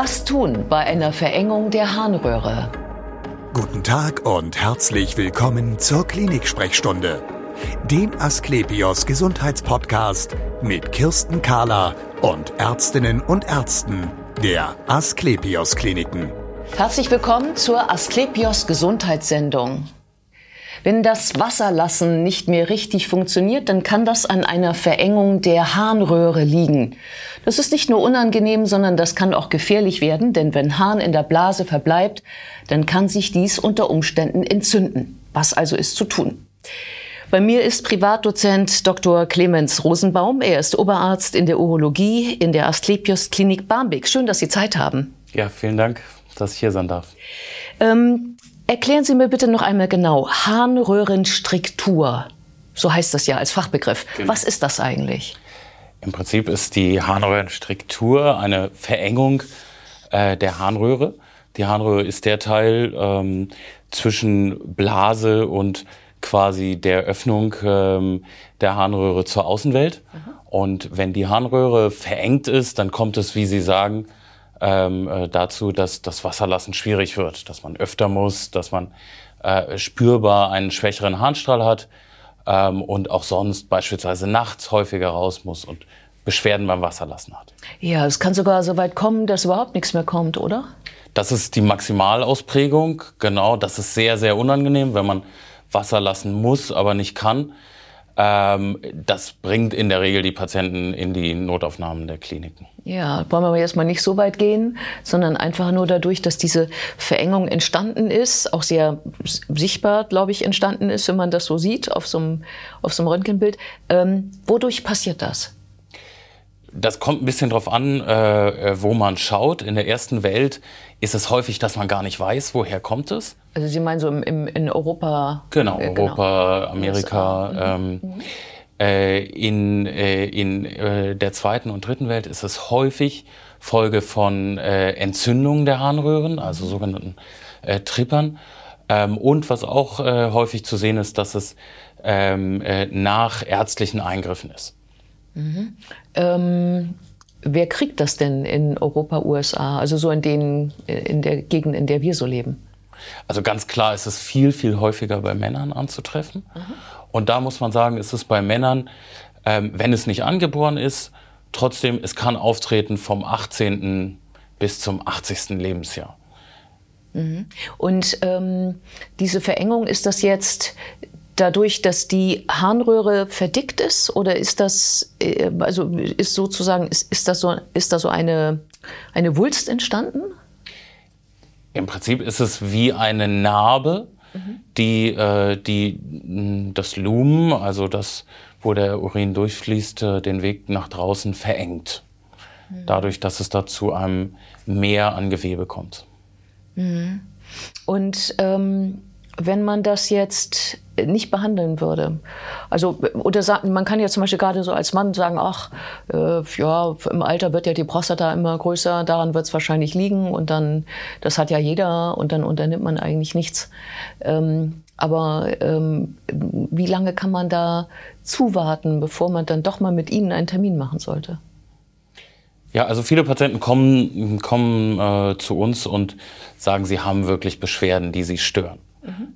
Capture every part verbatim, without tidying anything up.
Was tun bei einer Verengung der Harnröhre? Guten Tag und herzlich willkommen zur Klinik-Sprechstunde, dem Asklepios Gesundheitspodcast mit Kirsten Kahler und Ärztinnen und Ärzten der Asklepios Kliniken. Herzlich willkommen zur Asklepios Gesundheitssendung. Wenn das Wasserlassen nicht mehr richtig funktioniert, dann kann das an einer Verengung der Harnröhre liegen. Das ist nicht nur unangenehm, sondern das kann auch gefährlich werden, denn wenn Harn in der Blase verbleibt, dann kann sich dies unter Umständen entzünden. Was also ist zu tun? Bei mir ist Privatdozent Doktor Clemens Rosenbaum. Er ist Oberarzt in der Urologie in der Asklepios Klinik Barmbek. Schön, dass Sie Zeit haben. Ja, vielen Dank, dass ich hier sein darf. Ähm, Erklären Sie mir bitte noch einmal genau, Harnröhrenstriktur, so heißt das ja als Fachbegriff. Genau. Was ist das eigentlich? Im Prinzip ist die Harnröhrenstriktur eine Verengung äh, der Harnröhre. Die Harnröhre ist der Teil ähm, zwischen Blase und quasi der Öffnung ähm, der Harnröhre zur Außenwelt. Aha. Und wenn die Harnröhre verengt ist, dann kommt es, wie Sie sagen, Ähm, äh, dazu, dass das Wasserlassen schwierig wird, dass man öfter muss, dass man äh, spürbar einen schwächeren Harnstrahl hat ähm, und auch sonst beispielsweise nachts häufiger raus muss und Beschwerden beim Wasserlassen hat. Ja, es kann sogar so weit kommen, dass überhaupt nichts mehr kommt, oder? Das ist die Maximalausprägung, genau. Das ist sehr, sehr unangenehm, wenn man Wasserlassen muss, aber nicht kann. Das bringt in der Regel die Patienten in die Notaufnahmen der Kliniken. Ja, wollen wir jetzt mal nicht so weit gehen, sondern einfach nur dadurch, dass diese Verengung entstanden ist, auch sehr sichtbar, glaube ich, entstanden ist, wenn man das so sieht auf so einem, auf so einem Röntgenbild. Ähm, wodurch passiert das? Das kommt ein bisschen drauf an, äh, wo man schaut. In der ersten Welt ist es häufig, dass man gar nicht weiß, woher kommt es. Also Sie meinen so im, im, in Europa? Genau, äh, Europa, genau. Amerika. Also, ähm, mhm. äh, in äh, in äh, der zweiten und dritten Welt ist es häufig Folge von äh, Entzündungen der Harnröhren, also sogenannten äh, Trippern. Ähm, und was auch äh, häufig zu sehen ist, dass es ähm, äh, nach ärztlichen Eingriffen ist. Mhm. Ähm, wer kriegt das denn in Europa, U S A, also so in, den, in der Gegend, in der wir so leben? Also ganz klar ist es viel, viel häufiger bei Männern anzutreffen. Mhm. Und da muss man sagen, ist es bei Männern, ähm, wenn es nicht angeboren ist, trotzdem, es kann auftreten vom achtzehnten bis zum achtzigsten Lebensjahr. Mhm. Und ähm, diese Verengung, ist das jetzt dadurch, dass die Harnröhre verdickt ist, oder ist das, also ist sozusagen, ist, ist das so, ist da so eine, eine Wulst entstanden? Im Prinzip ist es wie eine Narbe, mhm. die, äh, die das Lumen, also das, wo der Urin durchfließt, den Weg nach draußen verengt. Mhm. Dadurch, dass es da zu einem Meer an Gewebe kommt. Mhm. Und ähm, wenn man das jetzt nicht behandeln würde. Also, oder sagen, man kann ja zum Beispiel gerade so als Mann sagen, ach, äh, ja, im Alter wird ja die Prostata immer größer, daran wird es wahrscheinlich liegen und dann, das hat ja jeder und dann unternimmt man eigentlich nichts. Ähm, aber ähm, wie lange kann man da zuwarten, bevor man dann doch mal mit Ihnen einen Termin machen sollte? Ja, also viele Patienten kommen, kommen äh, zu uns und sagen, sie haben wirklich Beschwerden, die sie stören.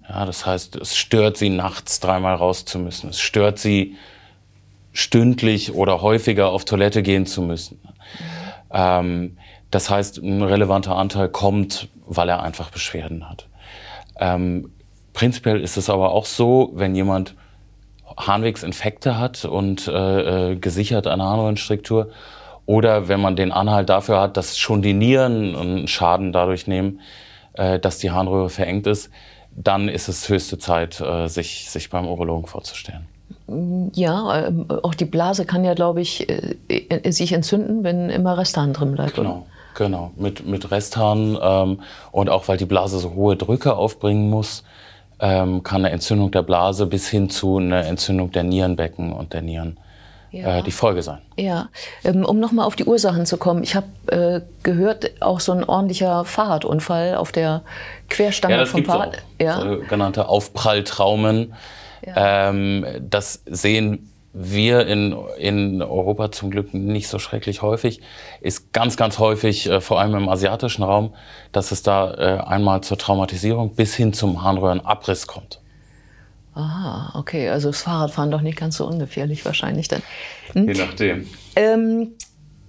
Ja, das heißt, es stört sie, nachts dreimal raus zu müssen. Es stört sie, stündlich oder häufiger auf Toilette gehen zu müssen. Mhm. Ähm, das heißt, ein relevanter Anteil kommt, weil er einfach Beschwerden hat. Ähm, prinzipiell ist es aber auch so, wenn jemand Harnwegsinfekte hat und äh, gesichert eine Harnröhrenstriktur, oder wenn man den Anhalt dafür hat, dass schon die Nieren einen Schaden dadurch nehmen, äh, dass die Harnröhre verengt ist, dann ist es höchste Zeit, sich, sich beim Urologen vorzustellen. Ja, auch die Blase kann ja, glaube ich, sich entzünden, wenn immer Restharn drin bleibt. Genau, genau. Mit, mit Restharn ähm, und auch, weil die Blase so hohe Drücke aufbringen muss, ähm, kann eine Entzündung der Blase bis hin zu einer Entzündung der Nierenbecken und der Nieren ja. äh, die Folge sein. Ja, um nochmal auf die Ursachen zu kommen. Ich habe äh, gehört, auch so ein ordentlicher Fahrradunfall auf der Querstange ja, vom Fahrrad. Ja, das gibt es auch. Sogenannte Aufpralltraumen. Ja. Ähm, das sehen wir in, in Europa zum Glück nicht so schrecklich häufig, ist ganz, ganz häufig, äh, vor allem im asiatischen Raum, dass es da äh, einmal zur Traumatisierung bis hin zum Harnröhrenabriss kommt. Aha, okay, also das Fahrradfahren doch nicht ganz so ungefährlich wahrscheinlich dann. Hm? Je nachdem. Ähm,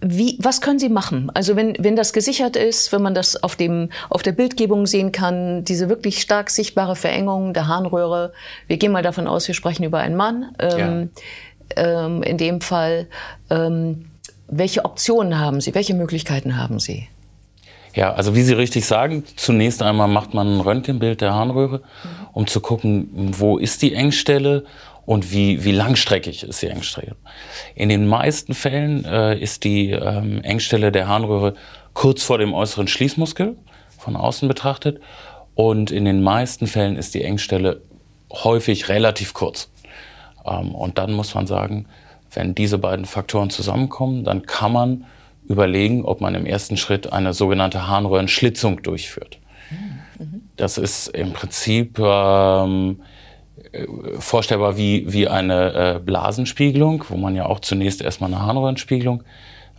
wie, was können Sie machen? Also wenn, wenn das gesichert ist, wenn man das auf, dem, auf der Bildgebung sehen kann, diese wirklich stark sichtbare Verengung der Harnröhre, wir gehen mal davon aus, wir sprechen über einen Mann, ähm, ja. Ähm, in dem Fall, ähm, welche Optionen haben Sie? Welche Möglichkeiten haben Sie? Ja, also wie Sie richtig sagen, zunächst einmal macht man ein Röntgenbild der Harnröhre, mhm. um zu gucken, wo ist die Engstelle und wie, wie langstreckig ist die Engstelle. In den meisten Fällen äh, ist die ähm, Engstelle der Harnröhre kurz vor dem äußeren Schließmuskel, von außen betrachtet. Und in den meisten Fällen ist die Engstelle häufig relativ kurz. Und dann muss man sagen, wenn diese beiden Faktoren zusammenkommen, dann kann man überlegen, ob man im ersten Schritt eine sogenannte Harnröhrenschlitzung durchführt. Mhm. Das ist im Prinzip ähm, vorstellbar wie, wie eine äh, Blasenspiegelung, wo man ja auch zunächst erstmal eine Harnröhrenspiegelung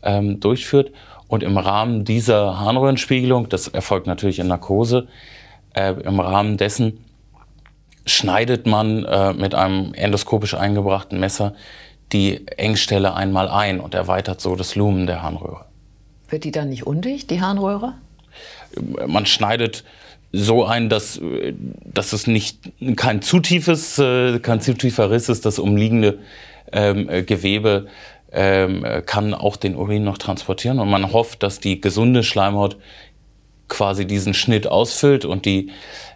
ähm, durchführt. Und im Rahmen dieser Harnröhrenspiegelung, das erfolgt natürlich in Narkose, äh, im Rahmen dessen schneidet man äh, mit einem endoskopisch eingebrachten Messer die Engstelle einmal ein und erweitert so das Lumen der Harnröhre. Wird die dann nicht undicht, die Harnröhre? Man schneidet so ein, dass, dass es nicht, kein, zu tiefes, kein zu tiefer Riss ist. Das umliegende ähm, Gewebe ähm, kann auch den Urin noch transportieren. Und man hofft, dass die gesunde Schleimhaut quasi diesen Schnitt ausfüllt und die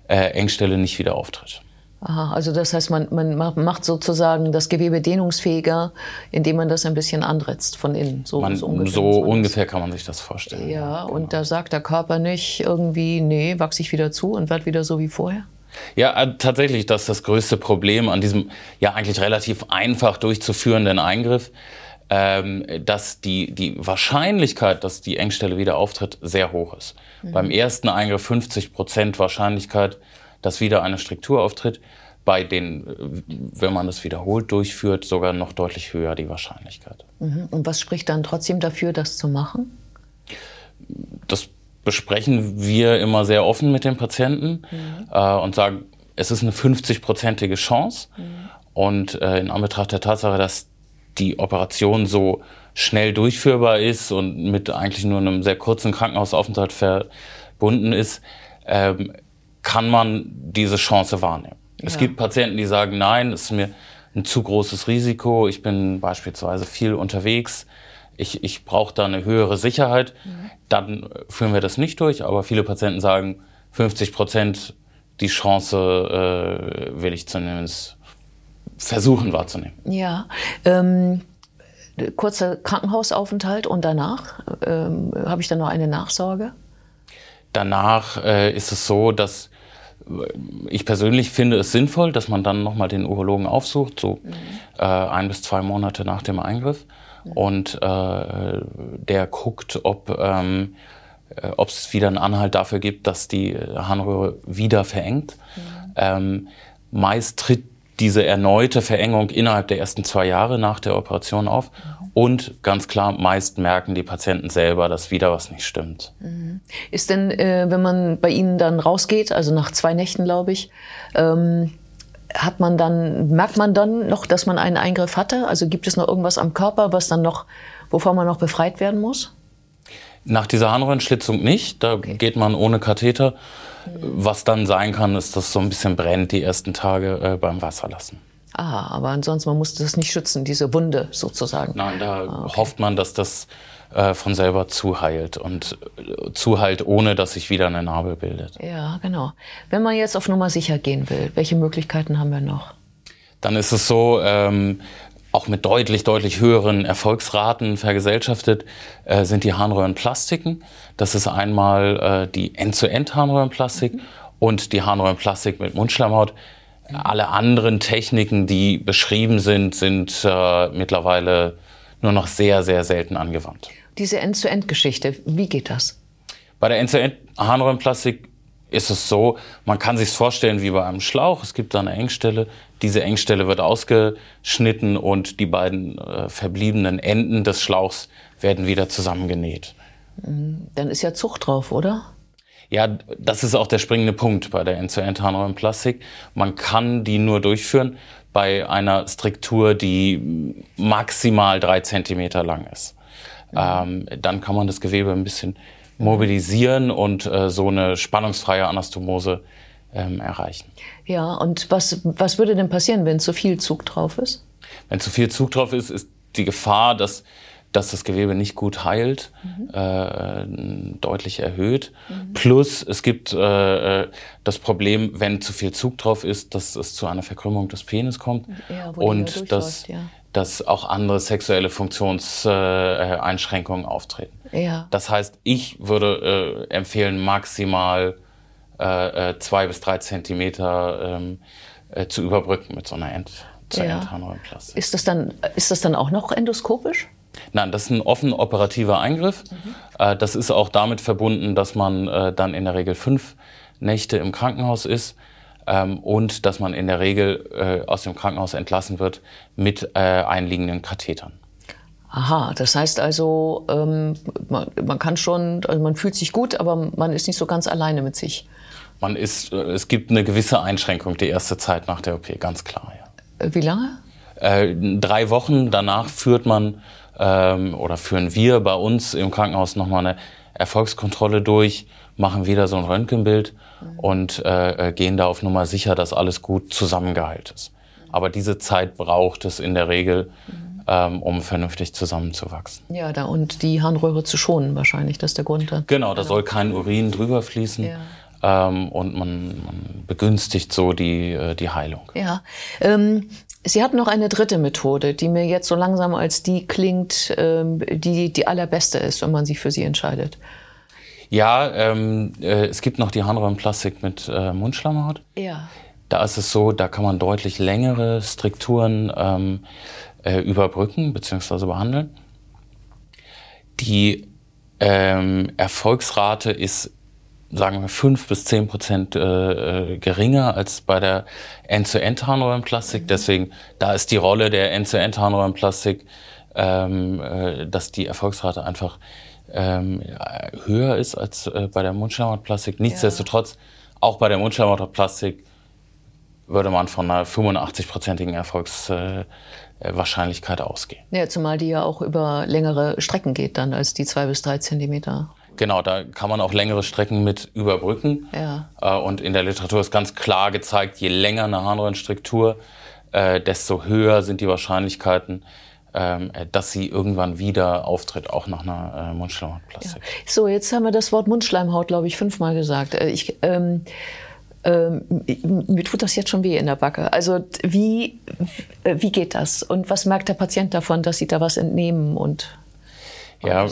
äh, Engstelle nicht wieder auftritt. Aha, also das heißt, man, man macht sozusagen das Gewebe dehnungsfähiger, indem man das ein bisschen anritzt von innen. So, man, so ungefähr, so ungefähr kann man sich das vorstellen. Ja, genau. Und da sagt der Körper nicht irgendwie, nee, wachse ich wieder zu und werde wieder so wie vorher? Ja, tatsächlich, das ist das größte Problem an diesem ja eigentlich relativ einfach durchzuführenden Eingriff, ähm, dass die, die Wahrscheinlichkeit, dass die Engstelle wieder auftritt, sehr hoch ist. Mhm. Beim ersten Eingriff fünfzig Prozent Wahrscheinlichkeit, dass wieder eine Striktur auftritt, bei denen, wenn man das wiederholt durchführt, sogar noch deutlich höher die Wahrscheinlichkeit. Und was spricht dann trotzdem dafür, das zu machen? Das besprechen wir immer sehr offen mit den Patienten mhm. äh, und sagen, es ist eine fünfzig-prozentige Chance. Mhm. Und äh, in Anbetracht der Tatsache, dass die Operation so schnell durchführbar ist und mit eigentlich nur einem sehr kurzen Krankenhausaufenthalt verbunden ist, äh, kann man diese Chance wahrnehmen. Ja. Es gibt Patienten, die sagen, nein, es ist mir ein zu großes Risiko, ich bin beispielsweise viel unterwegs, ich, ich brauche da eine höhere Sicherheit, mhm. dann führen wir das nicht durch, aber viele Patienten sagen, fünfzig Prozent die Chance äh, will ich zumindest versuchen wahrzunehmen. Ja, ähm, kurzer Krankenhausaufenthalt und danach ähm, habe ich dann noch eine Nachsorge? Danach äh, ist es so, dass ich persönlich finde es sinnvoll, dass man dann nochmal den Urologen aufsucht, so mhm. äh, ein bis zwei Monate nach dem Eingriff. Mhm. Und äh, der guckt, ob ähm, äh, ob es wieder einen Anhalt dafür gibt, dass die Harnröhre wieder verengt. Mhm. Ähm, meist tritt diese erneute Verengung innerhalb der ersten zwei Jahre nach der Operation auf. Mhm. Und ganz klar, meist merken die Patienten selber, dass wieder was nicht stimmt. Mhm. Ist denn, äh, wenn man bei Ihnen dann rausgeht, also nach zwei Nächten, glaube ich, ähm, hat man dann, merkt man dann noch, dass man einen Eingriff hatte? Also gibt es noch irgendwas am Körper, was dann noch, wovon man noch befreit werden muss? Nach dieser Harnröhrenschlitzung nicht. Da okay. geht man ohne Katheter. Was dann sein kann, ist, dass so ein bisschen brennt die ersten Tage äh, beim Wasserlassen. Ah, aber ansonsten, man muss das nicht schützen, diese Wunde sozusagen. Nein, da ah, okay. hofft man, dass das äh, von selber zuheilt und äh, zuheilt, ohne dass sich wieder eine Narbe bildet. Ja, genau. Wenn man jetzt auf Nummer sicher gehen will, welche Möglichkeiten haben wir noch? Dann ist es so, ähm, auch mit deutlich, deutlich höheren Erfolgsraten vergesellschaftet, äh, sind die Harnröhrenplastiken. Das ist einmal äh, die End-zu-End-Harnröhrenplastik mhm. und die Harnröhrenplastik mit Mundschleimhaut. Mhm. Alle anderen Techniken, die beschrieben sind, sind äh, mittlerweile nur noch sehr, sehr selten angewandt. Diese End-zu-End-Geschichte, wie geht das? Bei der End-zu-End-Harnröhrenplastik ist es so, man kann sich es vorstellen wie bei einem Schlauch. Es gibt da eine Engstelle. Diese Engstelle wird ausgeschnitten und die beiden äh, verbliebenen Enden des Schlauchs werden wieder zusammengenäht. Dann ist ja Zug drauf, oder? Ja, das ist auch der springende Punkt bei der End-zu-End-Harnröhrenplastik. Man kann die nur durchführen bei einer Striktur, die maximal drei Zentimeter lang ist. Ähm, dann kann man das Gewebe ein bisschen mobilisieren und äh, so eine spannungsfreie Anastomose ähm, erreichen. Ja, und was, was würde denn passieren, wenn zu viel Zug drauf ist? Wenn zu viel Zug drauf ist, ist die Gefahr, dass, dass das Gewebe nicht gut heilt, mhm. äh, deutlich erhöht. Mhm. Plus es gibt äh, das Problem, wenn zu viel Zug drauf ist, dass es zu einer Verkrümmung des Penis kommt. Ja, wo und dass, ja. dass auch andere sexuelle Funktionseinschränkungen äh, auftreten. Ja. Das heißt, ich würde äh, empfehlen, maximal äh, zwei bis drei Zentimeter ähm, äh, zu überbrücken mit so einer End-zu-End-Harnröhrenplastik. Ist das dann, ist das dann auch noch endoskopisch? Nein, das ist ein offen operativer Eingriff. Mhm. Äh, das ist auch damit verbunden, dass man äh, dann in der Regel fünf Nächte im Krankenhaus ist ähm, und dass man in der Regel äh, aus dem Krankenhaus entlassen wird mit äh, einliegenden Kathetern. Aha, das heißt also, ähm, man, man kann schon, also man fühlt sich gut, aber man ist nicht so ganz alleine mit sich. Man ist, es gibt eine gewisse Einschränkung die erste Zeit nach der O P, ganz klar. Ja. Wie lange? Äh, drei Wochen. Danach führt man ähm, oder führen wir bei uns im Krankenhaus nochmal eine Erfolgskontrolle durch, machen wieder so ein Röntgenbild mhm. und äh, gehen da auf Nummer sicher, dass alles gut zusammengeheilt ist. Aber diese Zeit braucht es in der Regel, mhm. um vernünftig zusammenzuwachsen. Ja, da und die Harnröhre zu schonen wahrscheinlich, das ist der Grund. Dann. Genau, da soll kein Urin drüber fließen ja. ähm, und man, man begünstigt so die, die Heilung. Ja, ähm, Sie hatten noch eine dritte Methode, die mir jetzt so langsam als die klingt, ähm, die die allerbeste ist, wenn man sich für sie entscheidet. Ja, ähm, äh, es gibt noch die Harnröhrenplastik mit äh, Mundschleimhaut. Ja. Da ist es so, da kann man deutlich längere Strikturen ähm, überbrücken bzw. behandeln. Die ähm, Erfolgsrate ist, sagen wir, fünf bis zehn Prozent äh, geringer als bei der End-zu-End-Harnröhrenplastik. Mhm. Deswegen, da ist die Rolle der End-zu-End-Harnröhrenplastik, ähm, äh, dass die Erfolgsrate einfach ähm, höher ist als äh, bei der Mundschleimhautplastik. Nichtsdestotrotz, ja. auch bei der Mundschleimhautplastik würde man von einer fünfundachtzig-prozentigen Erfolgs äh, Wahrscheinlichkeit ausgehen. Ja, zumal die ja auch über längere Strecken geht dann als die zwei bis drei Zentimeter. Genau, da kann man auch längere Strecken mit überbrücken. Ja. Und in der Literatur ist ganz klar gezeigt, je länger eine Harnröhrenstriktur, desto höher sind die Wahrscheinlichkeiten, dass sie irgendwann wieder auftritt, auch nach einer Mundschleimhautplastik. Ja. So, jetzt haben wir das Wort Mundschleimhaut, glaube ich, fünfmal gesagt. Ich, ähm Ähm, mir tut das jetzt schon weh in der Backe. Also wie, wie geht das? Und was merkt der Patient davon, dass sie da was entnehmen? Und, und ja,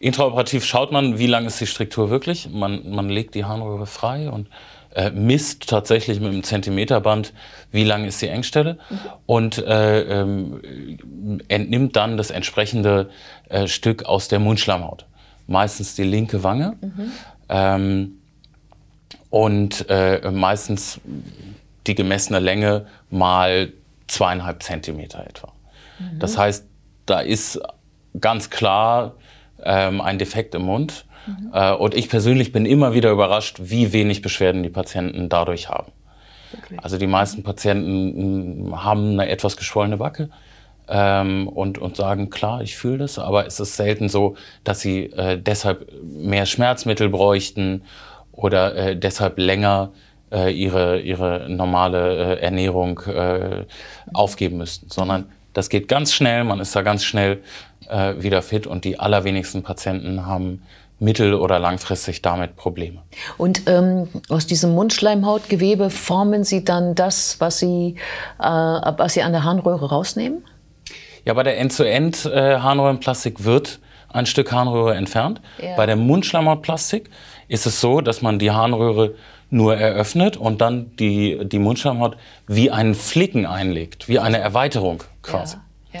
intraoperativ schaut man, wie lang ist die Striktur wirklich. Man, man legt die Harnröhre frei und äh, misst tatsächlich mit einem Zentimeterband, wie lang ist die Engstelle. Mhm. Und äh, ähm, entnimmt dann das entsprechende äh, Stück aus der Mundschleimhaut. Meistens die linke Wange. Mhm. Ähm, Und äh, meistens die gemessene Länge mal zweieinhalb Zentimeter etwa. Mhm. Das heißt, da ist ganz klar ähm, ein Defekt im Mund. Mhm. Äh, und ich persönlich bin immer wieder überrascht, wie wenig Beschwerden die Patienten dadurch haben. Okay. Also die meisten Patienten mh, haben eine etwas geschwollene Backe ähm, und, und sagen, klar, ich fühle das. Aber es ist selten so, dass sie äh, deshalb mehr Schmerzmittel bräuchten oder äh, deshalb länger äh, ihre, ihre normale äh, Ernährung äh, aufgeben müssten. Sondern das geht ganz schnell, man ist da ganz schnell äh, wieder fit und die allerwenigsten Patienten haben mittel- oder langfristig damit Probleme. Und ähm, aus diesem Mundschleimhautgewebe formen Sie dann das, was Sie, äh, was Sie an der Harnröhre rausnehmen? Ja, bei der End-zu-End-Harnröhrenplastik wird ein Stück Harnröhre entfernt. Ja. Bei der Mundschleimhautplastik ist es so, dass man die Harnröhre nur eröffnet und dann die, die Mundschleimhaut wie einen Flicken einlegt, wie eine Erweiterung quasi. Ja.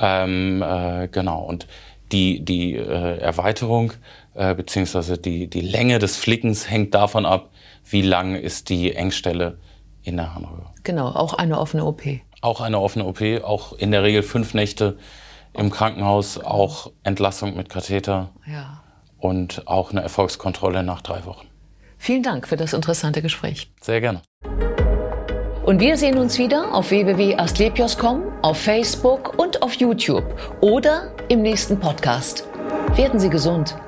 Ja. Ähm, äh, genau. Und die, die äh, Erweiterung äh, beziehungsweise die, die Länge des Flickens hängt davon ab, wie lang ist die Engstelle in der Harnröhre. Genau, auch eine offene O P. Auch eine offene O P, auch in der Regel fünf Nächte im Krankenhaus, auch Entlassung mit Katheter ja. und auch eine Erfolgskontrolle nach drei Wochen. Vielen Dank für das interessante Gespräch. Sehr gerne. Und wir sehen uns wieder auf w w w punkt asklepios punkt com, auf Facebook und auf YouTube oder im nächsten Podcast. Werden Sie gesund!